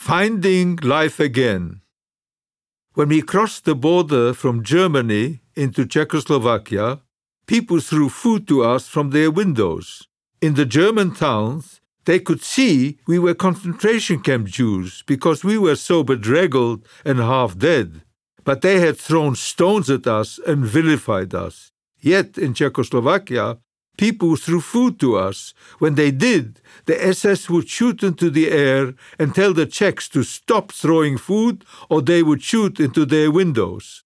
Finding Life Again. When we crossed the border from Germany into Czechoslovakia, people threw food to us from their windows. In the German towns, they could see we were concentration camp Jews because we were so bedraggled and half dead. But they had thrown stones at us and vilified us. Yet in Czechoslovakia, people threw food to us. When they did, the SS would shoot into the air and tell the Czechs to stop throwing food or they would shoot into their windows.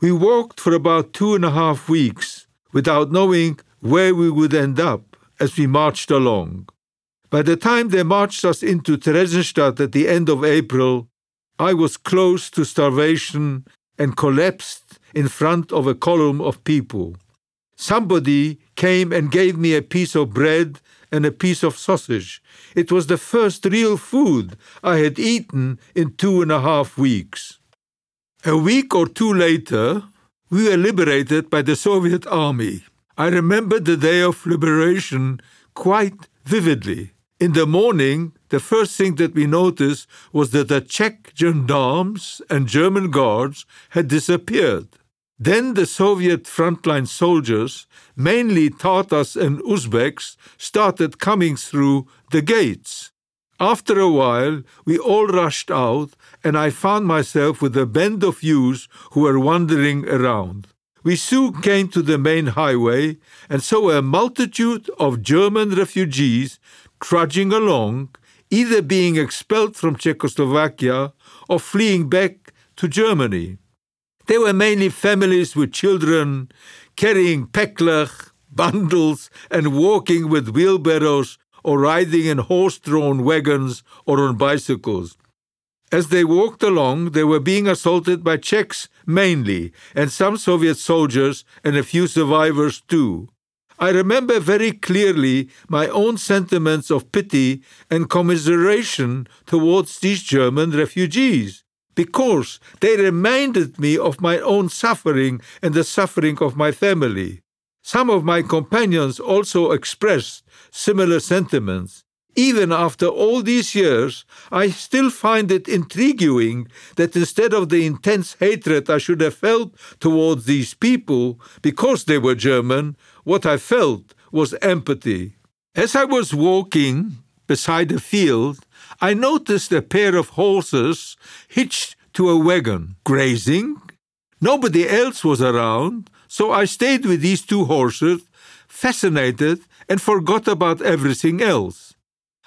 We walked for about 2.5 weeks without knowing where we would end up as we marched along. By the time they marched us into Theresienstadt at the end of April, I was close to starvation and collapsed in front of a column of people. Somebody came and gave me a piece of bread and a piece of sausage. It was the first real food I had eaten in 2.5 weeks. A week or two later, we were liberated by the Soviet army. I remember the day of liberation quite vividly. In the morning, the first thing that we noticed was that the Czech gendarmes and German guards had disappeared. Then the Soviet frontline soldiers, mainly Tatars and Uzbeks, started coming through the gates. After a while, we all rushed out, and I found myself with a band of youths who were wandering around. We soon came to the main highway and saw a multitude of German refugees trudging along, either being expelled from Czechoslovakia or fleeing back to Germany. They were mainly families with children, carrying peklach, bundles, and walking with wheelbarrows or riding in horse-drawn wagons or on bicycles. As they walked along, they were being assaulted by Czechs mainly, and some Soviet soldiers and a few survivors too. I remember very clearly my own sentiments of pity and commiseration towards these German refugees, because they reminded me of my own suffering and the suffering of my family. Some of my companions also expressed similar sentiments. Even after all these years, I still find it intriguing that instead of the intense hatred I should have felt towards these people, because they were German, what I felt was empathy. As I was walking beside a field, I noticed a pair of horses hitched to a wagon, grazing. Nobody else was around, so I stayed with these two horses, fascinated, and forgot about everything else.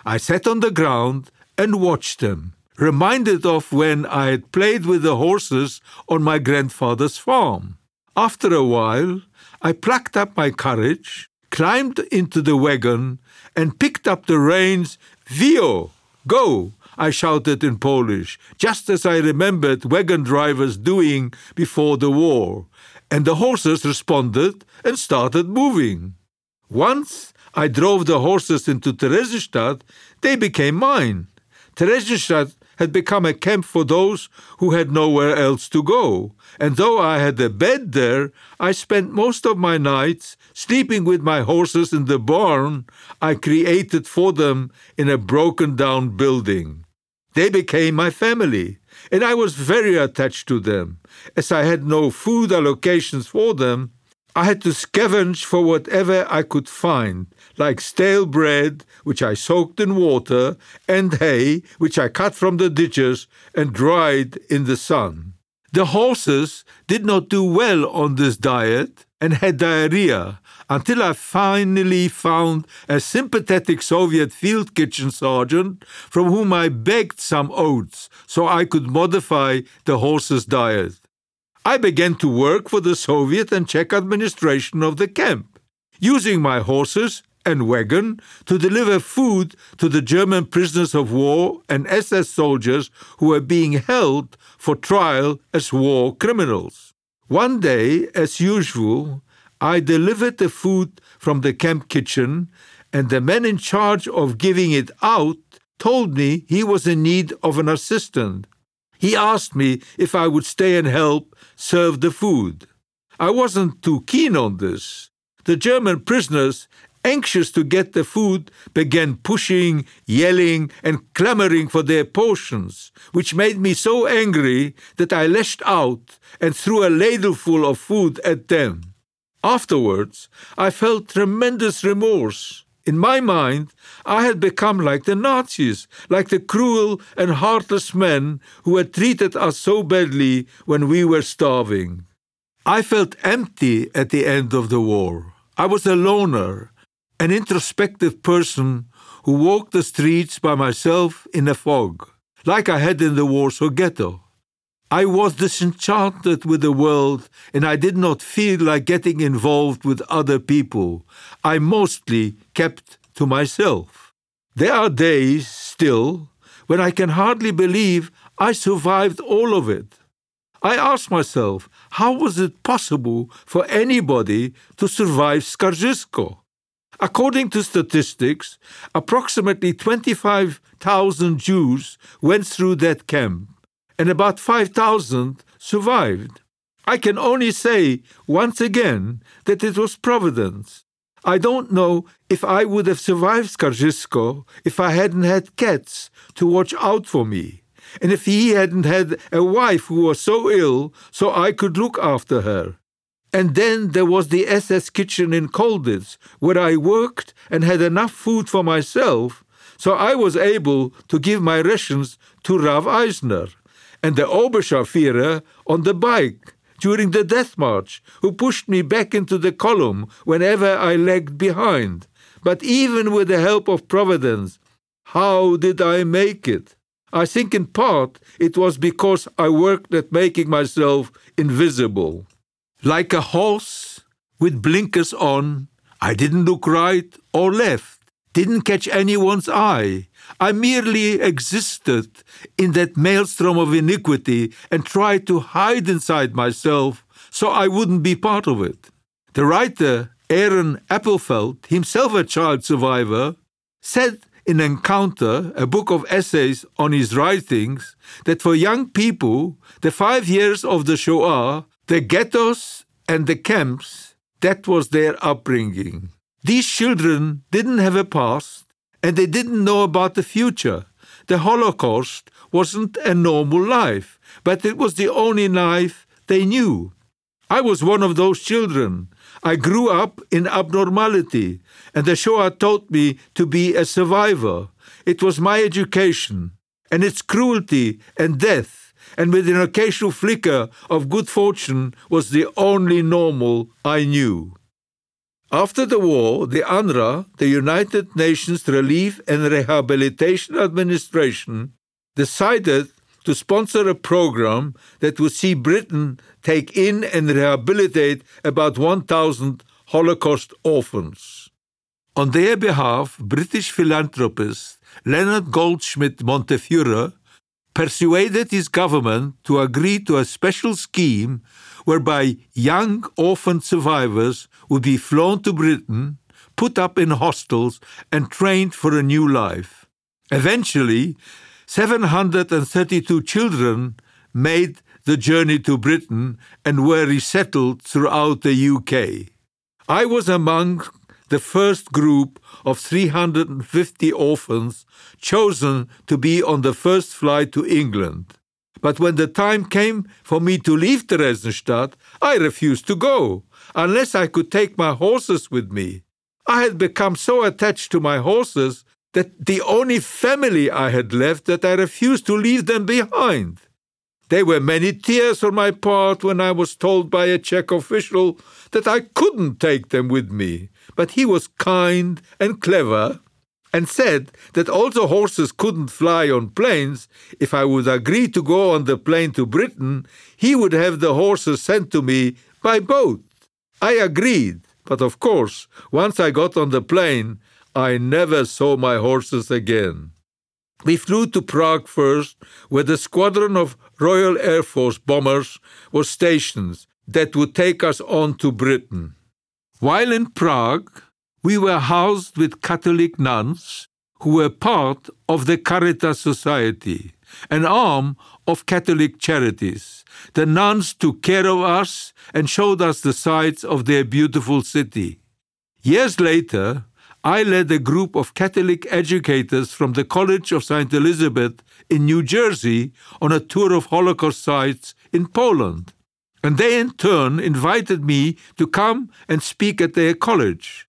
I sat on the ground and watched them, reminded of when I had played with the horses on my grandfather's farm. After a while, I plucked up my courage, climbed into the wagon, and picked up the reins. "Vio! Go!" I shouted in Polish, just as I remembered wagon drivers doing before the war, and the horses responded and started moving. Once I drove the horses into Theresienstadt, they became mine. Theresienstadt had become a camp for those who had nowhere else to go, and though I had a bed there, I spent most of my nights sleeping with my horses in the barn I created for them in a broken-down building. They became my family, and I was very attached to them. As I had no food allocations for them, I had to scavenge for whatever I could find, like stale bread, which I soaked in water, and hay, which I cut from the ditches and dried in the sun. The horses did not do well on this diet and had diarrhea, until I finally found a sympathetic Soviet field kitchen sergeant from whom I begged some oats so I could modify the horses' diet. I began to work for the Soviet and Czech administration of the camp, using my horses and wagon to deliver food to the German prisoners of war and SS soldiers who were being held for trial as war criminals. One day, as usual, I delivered the food from the camp kitchen, and the man in charge of giving it out told me he was in need of an assistant. He asked me if I would stay and help serve the food. I wasn't too keen on this. The German prisoners anxious to get the food, began pushing, yelling, and clamoring for their portions, which made me so angry that I lashed out and threw a ladleful of food at them. Afterwards, I felt tremendous remorse. In my mind, I had become like the Nazis, like the cruel and heartless men who had treated us so badly when we were starving. I felt empty at the end of the war. I was a loner, an introspective person who walked the streets by myself in a fog, like I had in the Warsaw Ghetto. I was disenchanted with the world, and I did not feel like getting involved with other people. I mostly kept to myself. There are days, still, when I can hardly believe I survived all of it. I ask myself, how was it possible for anybody to survive Skarżysko? According to statistics, approximately 25,000 Jews went through that camp, and about 5,000 survived. I can only say, once again, that it was providence. I don't know if I would have survived Skarżysko if I hadn't had cats to watch out for me, and if he hadn't had a wife who was so ill so I could look after her. And then there was the SS kitchen in Kolditz, where I worked and had enough food for myself, so I was able to give my rations to Rav Eisner, and the Oberschaffierer on the bike during the death march, who pushed me back into the column whenever I lagged behind. But even with the help of Providence, how did I make it? I think in part it was because I worked at making myself invisible. Like a horse with blinkers on, I didn't look right or left, didn't catch anyone's eye. I merely existed in that maelstrom of iniquity and tried to hide inside myself so I wouldn't be part of it. The writer Aaron Appelfeld, himself a child survivor, said in Encounter, a book of essays on his writings, that for young people, the 5 years of the Shoah, the ghettos and the camps, that was their upbringing. These children didn't have a past, and they didn't know about the future. The Holocaust wasn't a normal life, but it was the only life they knew. I was one of those children. I grew up in abnormality, and the Shoah taught me to be a survivor. It was my education, and its cruelty and death, and with an occasional flicker of good fortune, was the only normal I knew. After the war, the UNRWA, the United Nations Relief and Rehabilitation Administration, decided to sponsor a program that would see Britain take in and rehabilitate about 1,000 Holocaust orphans. On their behalf, British philanthropist Leonard Goldschmidt Montefiore persuaded his government to agree to a special scheme whereby young orphan survivors would be flown to Britain, put up in hostels, and trained for a new life. Eventually, 732 children made the journey to Britain and were resettled throughout the UK. I was among the first group of 350 orphans chosen to be on the first flight to England. But when the time came for me to leave Theresienstadt, I refused to go, unless I could take my horses with me. I had become so attached to my horses that the only family I had left that I refused to leave them behind. There were many tears on my part when I was told by a Czech official that I couldn't take them with me, but he was kind and clever and said that although horses couldn't fly on planes, if I would agree to go on the plane to Britain, he would have the horses sent to me by boat. I agreed, but of course, once I got on the plane, I never saw my horses again. We flew to Prague first, where the squadron of Royal Air Force bombers was stationed that would take us on to Britain. While in Prague, we were housed with Catholic nuns who were part of the Caritas Society, an arm of Catholic charities. The nuns took care of us and showed us the sights of their beautiful city. Years later, I led a group of Catholic educators from the College of Saint Elizabeth in New Jersey on a tour of Holocaust sites in Poland, and they in turn invited me to come and speak at their college.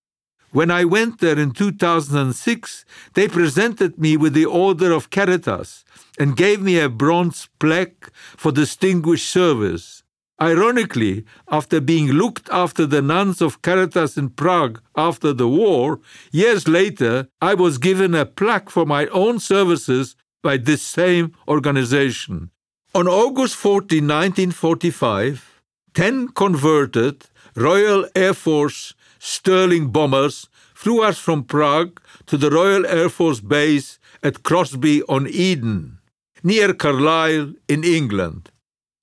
When I went there in 2006, they presented me with the Order of Caritas and gave me a bronze plaque for distinguished service. Ironically, after being looked after the nuns of Caritas in Prague after the war, years later I was given a plaque for my own services by this same organization. On August 14, 1945, 10 converted Royal Air Force Stirling bombers flew us from Prague to the Royal Air Force Base at Crosby-on-Eden, near Carlisle in England.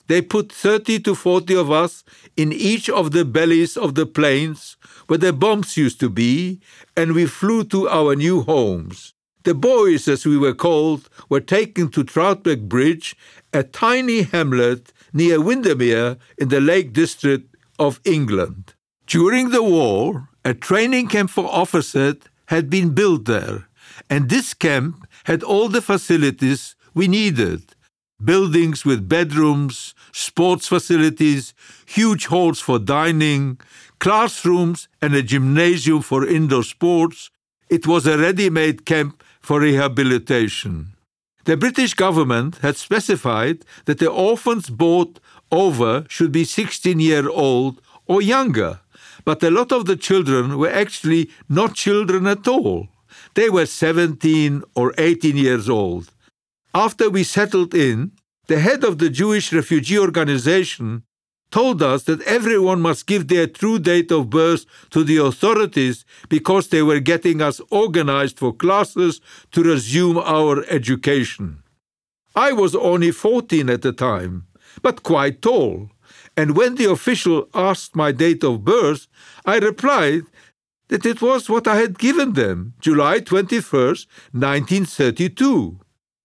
They put 30 to 40 of us in each of the bellies of the planes where the bombs used to be, and we flew to our new homes. The boys, as we were called, were taken to Troutbeck Bridge, a tiny hamlet near Windermere in the Lake District of England. During the war, a training camp for officers had been built there, and this camp had all the facilities we needed. Buildings with bedrooms, sports facilities, huge halls for dining, classrooms and a gymnasium for indoor sports. It was a ready-made camp for rehabilitation. The British government had specified that the orphans bought over should be 16-year-old or younger, but a lot of the children were actually not children at all. They were 17 or 18 years old. After we settled in, the head of the Jewish refugee organization told us that everyone must give their true date of birth to the authorities because they were getting us organized for classes to resume our education. I was only 14 at the time, but quite tall, and when the official asked my date of birth, I replied that it was what I had given them, July 21st, 1932.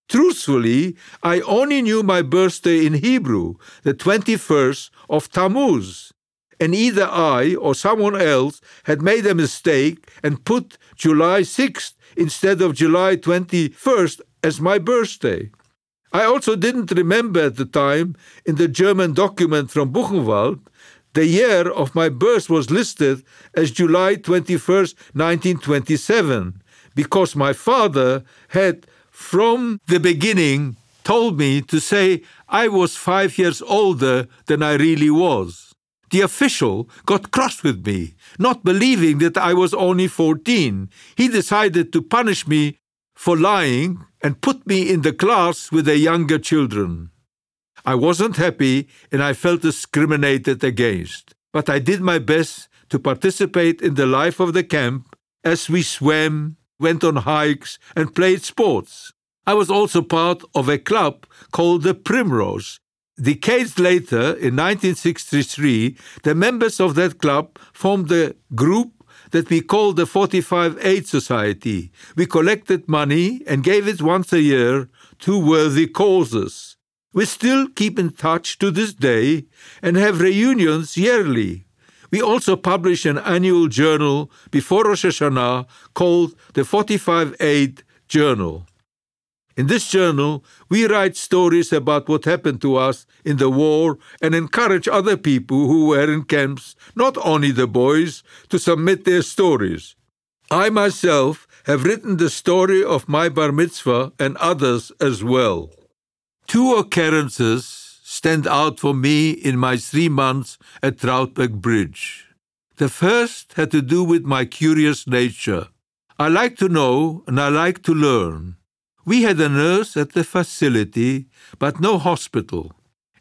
Truthfully, I only knew my birthday in Hebrew, the 21st of Tammuz, and either I or someone else had made a mistake and put July 6th instead of July 21st as my birthday. I also didn't remember at the time, in the German document from Buchenwald, the year of my birth was listed as July 21st, 1927, because my father had from the beginning told me to say I was 5 years older than I really was. The official got cross with me, not believing that I was only 14. He decided to punish me for lying and put me in the class with the younger children. I wasn't happy and I felt discriminated against, but I did my best to participate in the life of the camp as we swam, went on hikes and played sports. I was also part of a club called the Primrose. Decades later, in 1963, the members of that club formed a group that we called the 45 Aid Society. We collected money and gave it once a year to worthy causes. We still keep in touch to this day and have reunions yearly. We also publish an annual journal before Rosh Hashanah called the 45 Aid Journal. In this journal, we write stories about what happened to us in the war and encourage other people who were in camps, not only the boys, to submit their stories. I myself have written the story of my bar mitzvah and others as well. Two occurrences stand out for me in my 3 months at Troutbeck Bridge. The first had to do with my curious nature. I like to know and I like to learn. We had a nurse at the facility, but no hospital.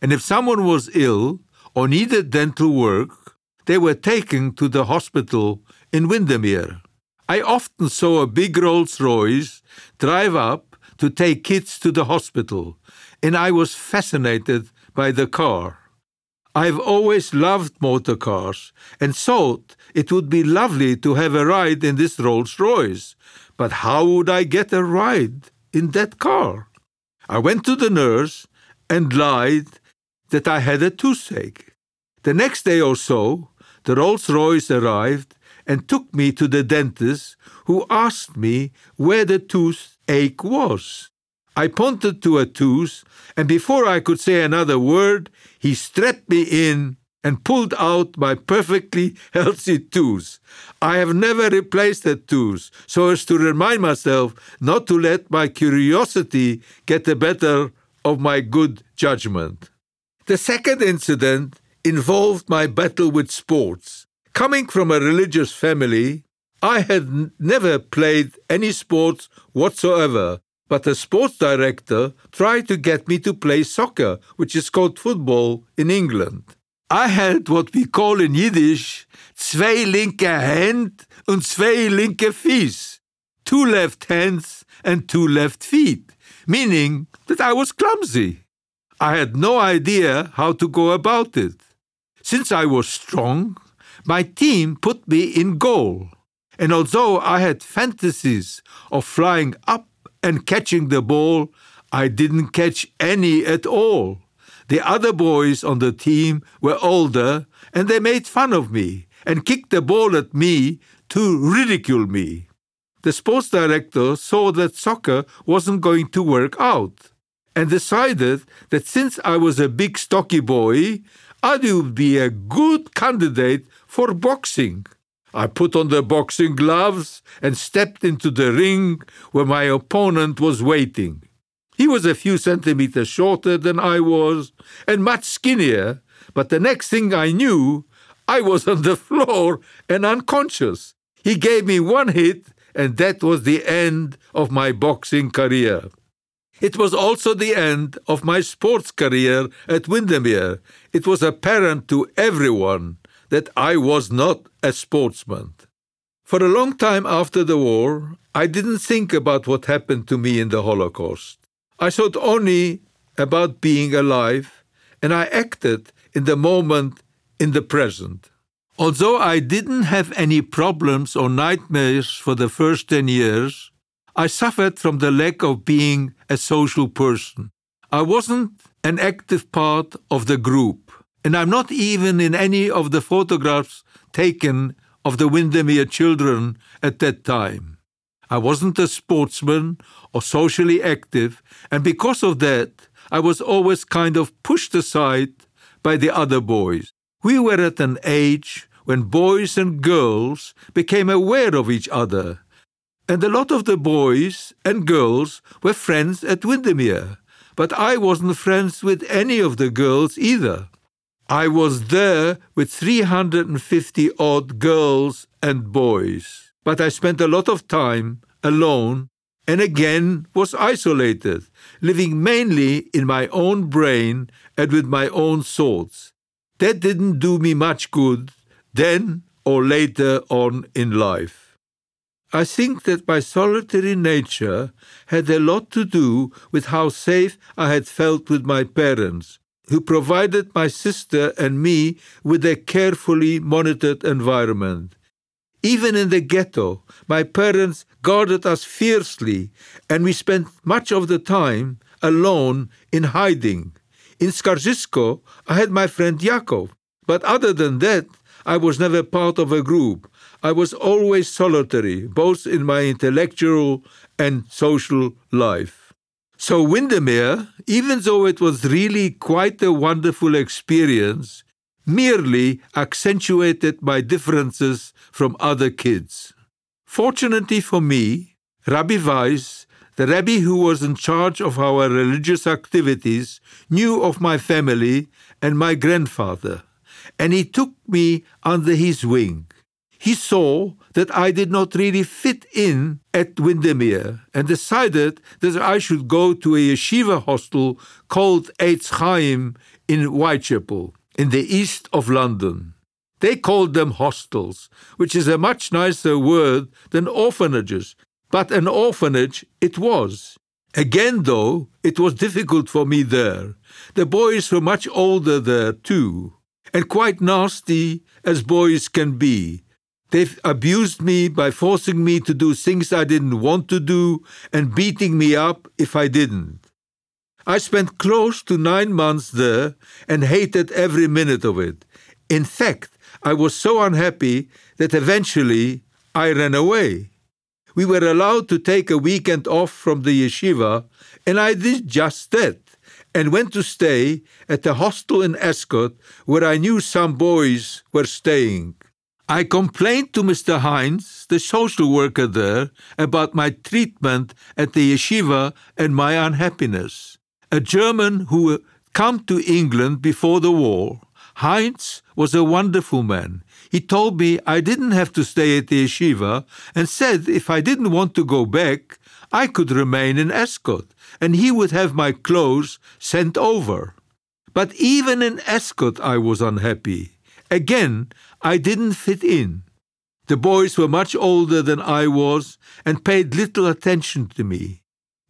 And if someone was ill or needed dental work, they were taken to the hospital in Windermere. I often saw a big Rolls-Royce drive up to take kids to the hospital, and I was fascinated by the car. I've always loved motor cars and thought it would be lovely to have a ride in this Rolls-Royce, but how would I get a ride in that car? I went to the nurse and lied that I had a toothache. The next day or so, the Rolls-Royce arrived and took me to the dentist, who asked me where the toothache was. I pointed to a tooth, and before I could say another word, he strapped me in and pulled out my perfectly healthy tooth. I have never replaced that tooth, so as to remind myself not to let my curiosity get the better of my good judgment. The second incident involved my battle with sports. Coming from a religious family, I had never played any sports whatsoever, but the sports director tried to get me to play soccer, which is called football in England. I had what we call in Yiddish, zwei linke Hände und zwei linke Fies, two left hands and two left feet, meaning that I was clumsy. I had no idea how to go about it. Since I was strong, my team put me in goal, and although I had fantasies of flying up and catching the ball, I didn't catch any at all. The other boys on the team were older, and they made fun of me and kicked the ball at me to ridicule me. The sports director saw that soccer wasn't going to work out and decided that since I was a big stocky boy, I would be a good candidate for boxing. I put on the boxing gloves and stepped into the ring where my opponent was waiting. He was a few centimeters shorter than I was and much skinnier, but the next thing I knew, I was on the floor and unconscious. He gave me one hit, and that was the end of my boxing career. It was also the end of my sports career at Windermere. It was apparent to everyone that I was not a sportsman. For a long time after the war, I didn't think about what happened to me in the Holocaust. I thought only about being alive, and I acted in the moment, in the present. Although I didn't have any problems or nightmares for the first 10 years, I suffered from the lack of being a social person. I wasn't an active part of the group, and I'm not even in any of the photographs taken of the Windermere children at that time. I wasn't a sportsman or socially active, and because of that, I was always kind of pushed aside by the other boys. We were at an age when boys and girls became aware of each other, and a lot of the boys and girls were friends at Windermere, but I wasn't friends with any of the girls either. I was there with 350-odd girls and boys. But I spent a lot of time alone and again was isolated, living mainly in my own brain and with my own thoughts. That didn't do me much good then or later on in life. I think that my solitary nature had a lot to do with how safe I had felt with my parents, who provided my sister and me with a carefully monitored environment. Even in the ghetto, my parents guarded us fiercely, and we spent much of the time alone in hiding. In Skarżysko, I had my friend Yakov, but other than that, I was never part of a group. I was always solitary, both in my intellectual and social life. So Windermere, even though it was really quite a wonderful experience, merely accentuated my differences from other kids. Fortunately for me, Rabbi Weiss, the rabbi who was in charge of our religious activities, knew of my family and my grandfather, and he took me under his wing. He saw that I did not really fit in at Windermere and decided that I should go to a yeshiva hostel called Eitz Chaim in Whitechapel, in the east of London. They called them hostels, which is a much nicer word than orphanages, but an orphanage it was. Again, though, it was difficult for me there. The boys were much older there, too, and quite nasty as boys can be. They've abused me by forcing me to do things I didn't want to do and beating me up if I didn't. I spent close to 9 months there and hated every minute of it. In fact, I was so unhappy that eventually I ran away. We were allowed to take a weekend off from the yeshiva, and I did just that, and went to stay at a hostel in Ascot where I knew some boys were staying. I complained to Mr. Hines, the social worker there, about my treatment at the yeshiva and my unhappiness. A German who had come to England before the war, Heinz was a wonderful man. He told me I didn't have to stay at the yeshiva and said if I didn't want to go back, I could remain in Ascot and he would have my clothes sent over. But even in Ascot I was unhappy. Again, I didn't fit in. The boys were much older than I was and paid little attention to me.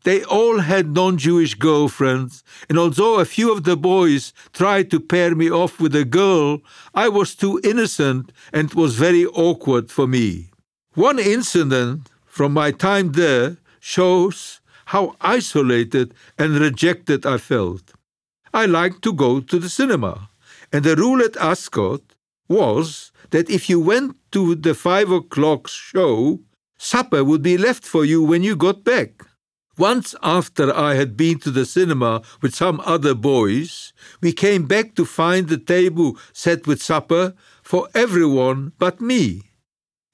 They all had non-Jewish girlfriends, and although a few of the boys tried to pair me off with a girl, I was too innocent and it was very awkward for me. One incident from my time there shows how isolated and rejected I felt. I liked to go to the cinema, and the rule at Ascot was that if you went to the 5 o'clock show, supper would be left for you when you got back. Once after I had been to the cinema with some other boys, we came back to find the table set with supper for everyone but me.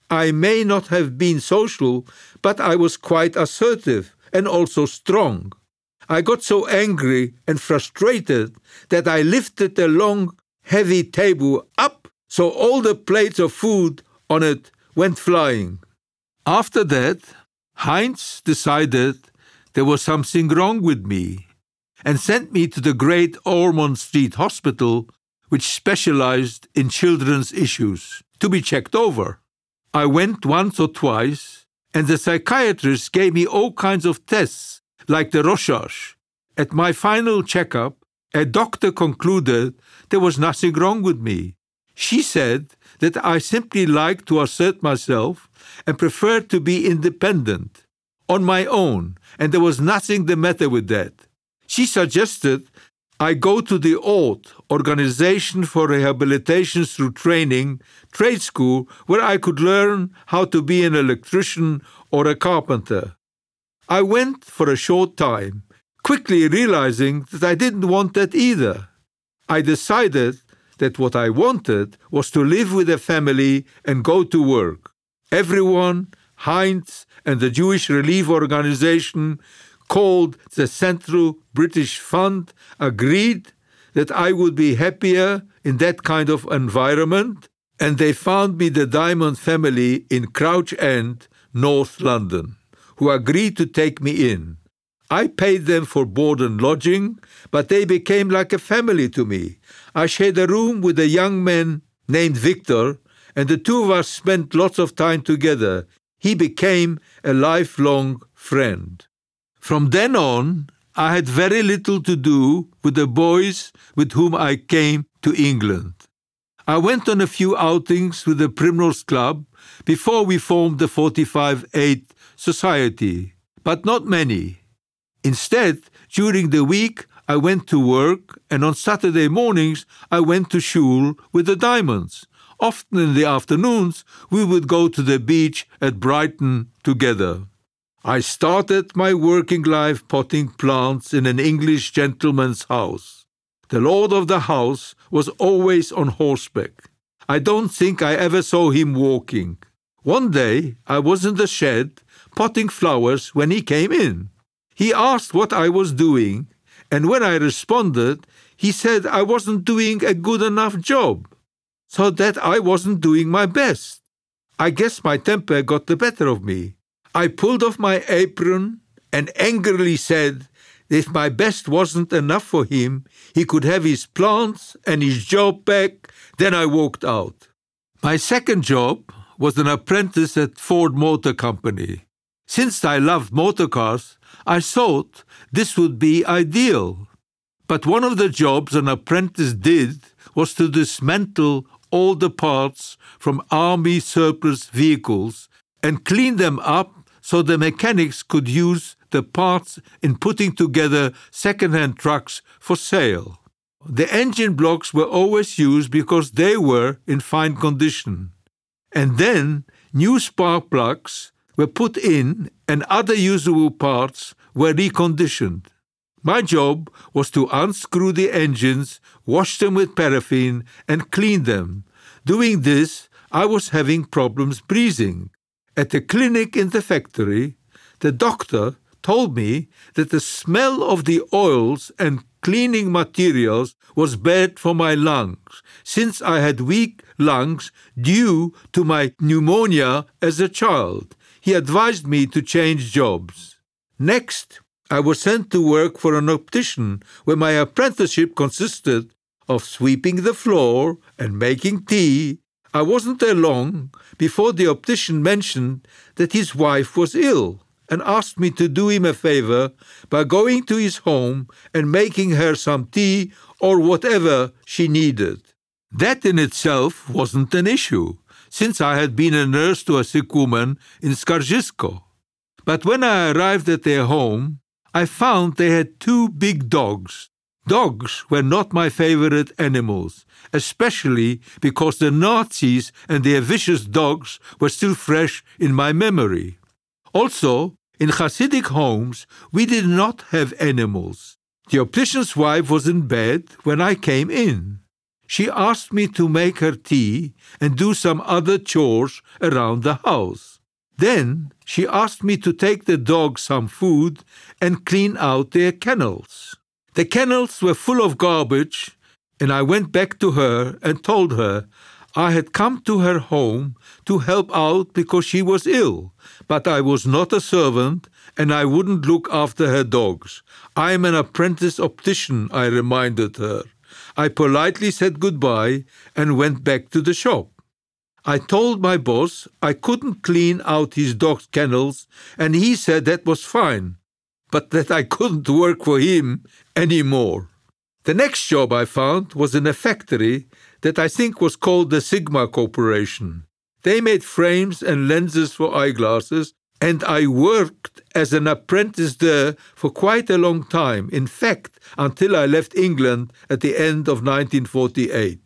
I may not have been social, but I was quite assertive and also strong. I got so angry and frustrated that I lifted the long, heavy table up so all the plates of food on it went flying. After that, Heinz decided there was something wrong with me, and sent me to the Great Ormond Street Hospital, which specialized in children's issues, to be checked over. I went once or twice, and the psychiatrist gave me all kinds of tests, like the Rorschach. At my final checkup, a doctor concluded there was nothing wrong with me. She said that I simply liked to assert myself and preferred to be independent, on my own, and there was nothing the matter with that. She suggested I go to the ORT, Organization for Rehabilitation Through Training, trade school, where I could learn how to be an electrician or a carpenter. I went for a short time, quickly realizing that I didn't want that either. I decided that what I wanted was to live with a family and go to work. Everyone, Heinz and the Jewish Relief Organization, called the Central British Fund, agreed that I would be happier in that kind of environment, and they found me the Diamond family in Crouch End, North London, who agreed to take me in. I paid them for board and lodging, but they became like a family to me. I shared a room with a young man named Victor, and the two of us spent lots of time together. He became a lifelong friend. From then on, I had very little to do with the boys with whom I came to England. I went on a few outings with the Primrose Club before we formed the 45 Aid Society, but not many. Instead, during the week, I went to work, and on Saturday mornings, I went to shul with the Diamonds. Often in the afternoons, we would go to the beach at Brighton together. I started my working life potting plants in an English gentleman's house. The lord of the house was always on horseback. I don't think I ever saw him walking. One day, I was in the shed potting flowers when he came in. He asked what I was doing, and when I responded, he said I wasn't doing a good enough job. So that I wasn't doing my best. I guess my temper got the better of me. I pulled off my apron and angrily said that if my best wasn't enough for him, he could have his plants and his job back. Then I walked out. My second job was an apprentice at Ford Motor Company. Since I loved motor cars, I thought this would be ideal. But one of the jobs an apprentice did was to dismantle all the parts from army surplus vehicles and clean them up so the mechanics could use the parts in putting together second-hand trucks for sale. The engine blocks were always used because they were in fine condition. And then new spark plugs were put in and other usable parts were reconditioned. My job was to unscrew the engines, wash them with paraffin, and clean them. Doing this, I was having problems breathing. At the clinic in the factory, the doctor told me that the smell of the oils and cleaning materials was bad for my lungs, since I had weak lungs due to my pneumonia as a child. He advised me to change jobs. Next, I was sent to work for an optician, where my apprenticeship consisted of sweeping the floor and making tea. I wasn't there long before the optician mentioned that his wife was ill and asked me to do him a favor by going to his home and making her some tea or whatever she needed. That in itself wasn't an issue, since I had been a nurse to a sick woman in Skarżysko. But when I arrived at their home, I found they had two big dogs. Dogs were not my favorite animals, especially because the Nazis and their vicious dogs were still fresh in my memory. Also, in Hasidic homes, we did not have animals. The optician's wife was in bed when I came in. She asked me to make her tea and do some other chores around the house. Then she asked me to take the dogs some food and clean out their kennels. The kennels were full of garbage, and I went back to her and told her I had come to her home to help out because she was ill, but I was not a servant and I wouldn't look after her dogs. I am an apprentice optician, I reminded her. I politely said goodbye and went back to the shop. I told my boss I couldn't clean out his dog's kennels, and he said that was fine, but that I couldn't work for him anymore. The next job I found was in a factory that I think was called the Sigma Corporation. They made frames and lenses for eyeglasses, and I worked as an apprentice there for quite a long time, in fact, until I left England at the end of 1948.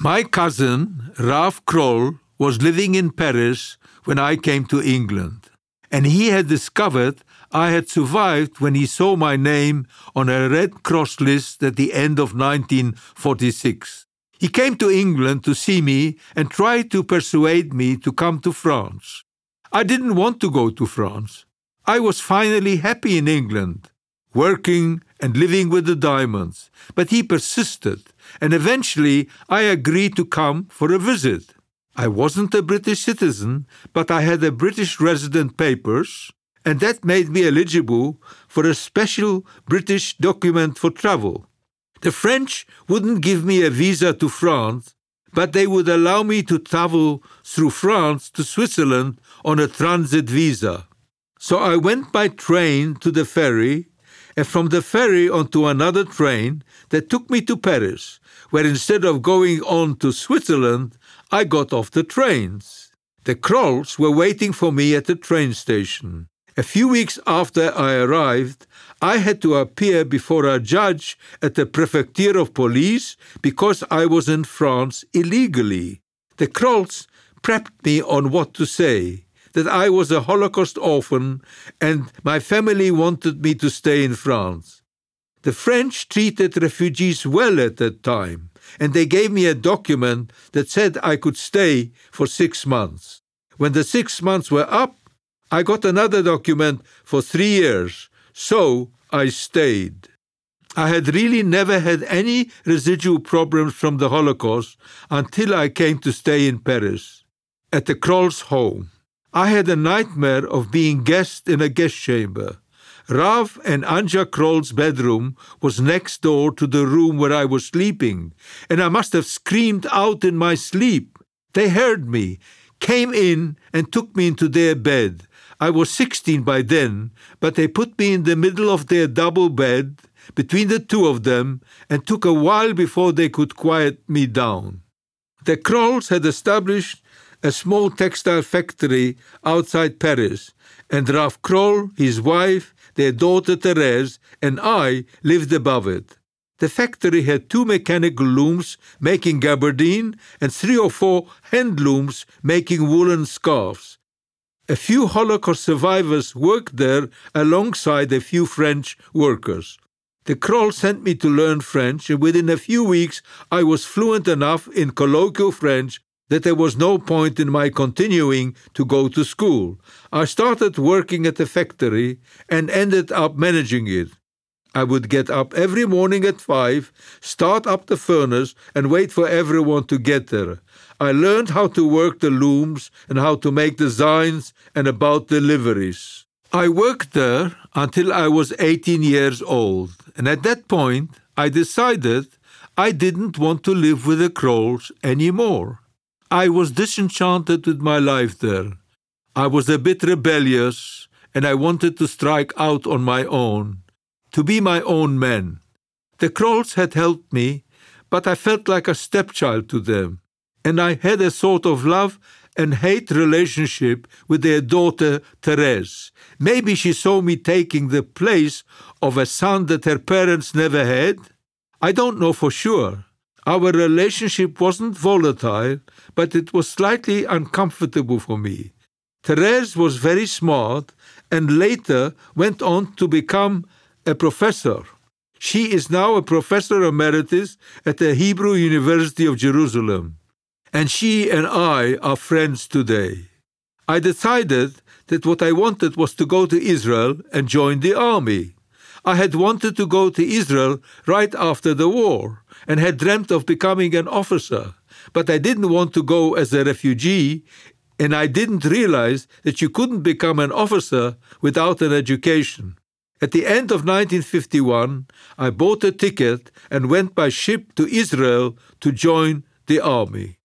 My cousin, Ralph Kroll, was living in Paris when I came to England, and he had discovered I had survived when he saw my name on a Red Cross list at the end of 1946. He came to England to see me and tried to persuade me to come to France. I didn't want to go to France. I was finally happy in England, working and living with the diamonds, but he persisted, and eventually I agreed to come for a visit. I wasn't a British citizen, but I had a British resident papers, and that made me eligible for a special British document for travel. The French wouldn't give me a visa to France, but they would allow me to travel through France to Switzerland on a transit visa. So I went by train to the ferry, and from the ferry onto another train that took me to Paris, where instead of going on to Switzerland, I got off the trains. The Krolls were waiting for me at the train station. A few weeks after I arrived, I had to appear before a judge at the Prefecture of Police because I was in France illegally. The Krolls prepped me on what to say, that I was a Holocaust orphan and my family wanted me to stay in France. The French treated refugees well at that time, and they gave me a document that said I could stay for 6 months. When the 6 months were up, I got another document for 3 years, so I stayed. I had really never had any residual problems from the Holocaust until I came to stay in Paris, at the Krolls' home. I had a nightmare of being guest in a guest chamber. Rav and Anja Kroll's bedroom was next door to the room where I was sleeping, and I must have screamed out in my sleep. They heard me, came in, and took me into their bed. I was 16 by then, but they put me in the middle of their double bed between the two of them and took a while before they could quiet me down. The Krolls had established a small textile factory outside Paris, and Ralph Kroll, his wife, their daughter Therese, and I lived above it. The factory had two mechanical looms making gabardine and 3 or 4 hand looms making woolen scarves. A few Holocaust survivors worked there alongside a few French workers. The Kroll sent me to learn French, and within a few weeks I was fluent enough in colloquial French that there was no point in my continuing to go to school. I started working at the factory and ended up managing it. I would get up every morning at 5, start up the furnace, and wait for everyone to get there. I learned how to work the looms and how to make designs and about deliveries. I worked there until I was 18 years old, and at that point I decided I didn't want to live with the Krolls anymore. I was disenchanted with my life there. I was a bit rebellious, and I wanted to strike out on my own, to be my own man. The Krolls had helped me, but I felt like a stepchild to them, and I had a sort of love and hate relationship with their daughter Therese. Maybe she saw me taking the place of a son that her parents never had. I don't know for sure. Our relationship wasn't volatile, but it was slightly uncomfortable for me. Therese was very smart and later went on to become a professor. She is now a professor emeritus at the Hebrew University of Jerusalem, and she and I are friends today. I decided that what I wanted was to go to Israel and join the army. I had wanted to go to Israel right after the war and had dreamt of becoming an officer, but I didn't want to go as a refugee, and I didn't realize that you couldn't become an officer without an education. At the end of 1951, I bought a ticket and went by ship to Israel to join the army.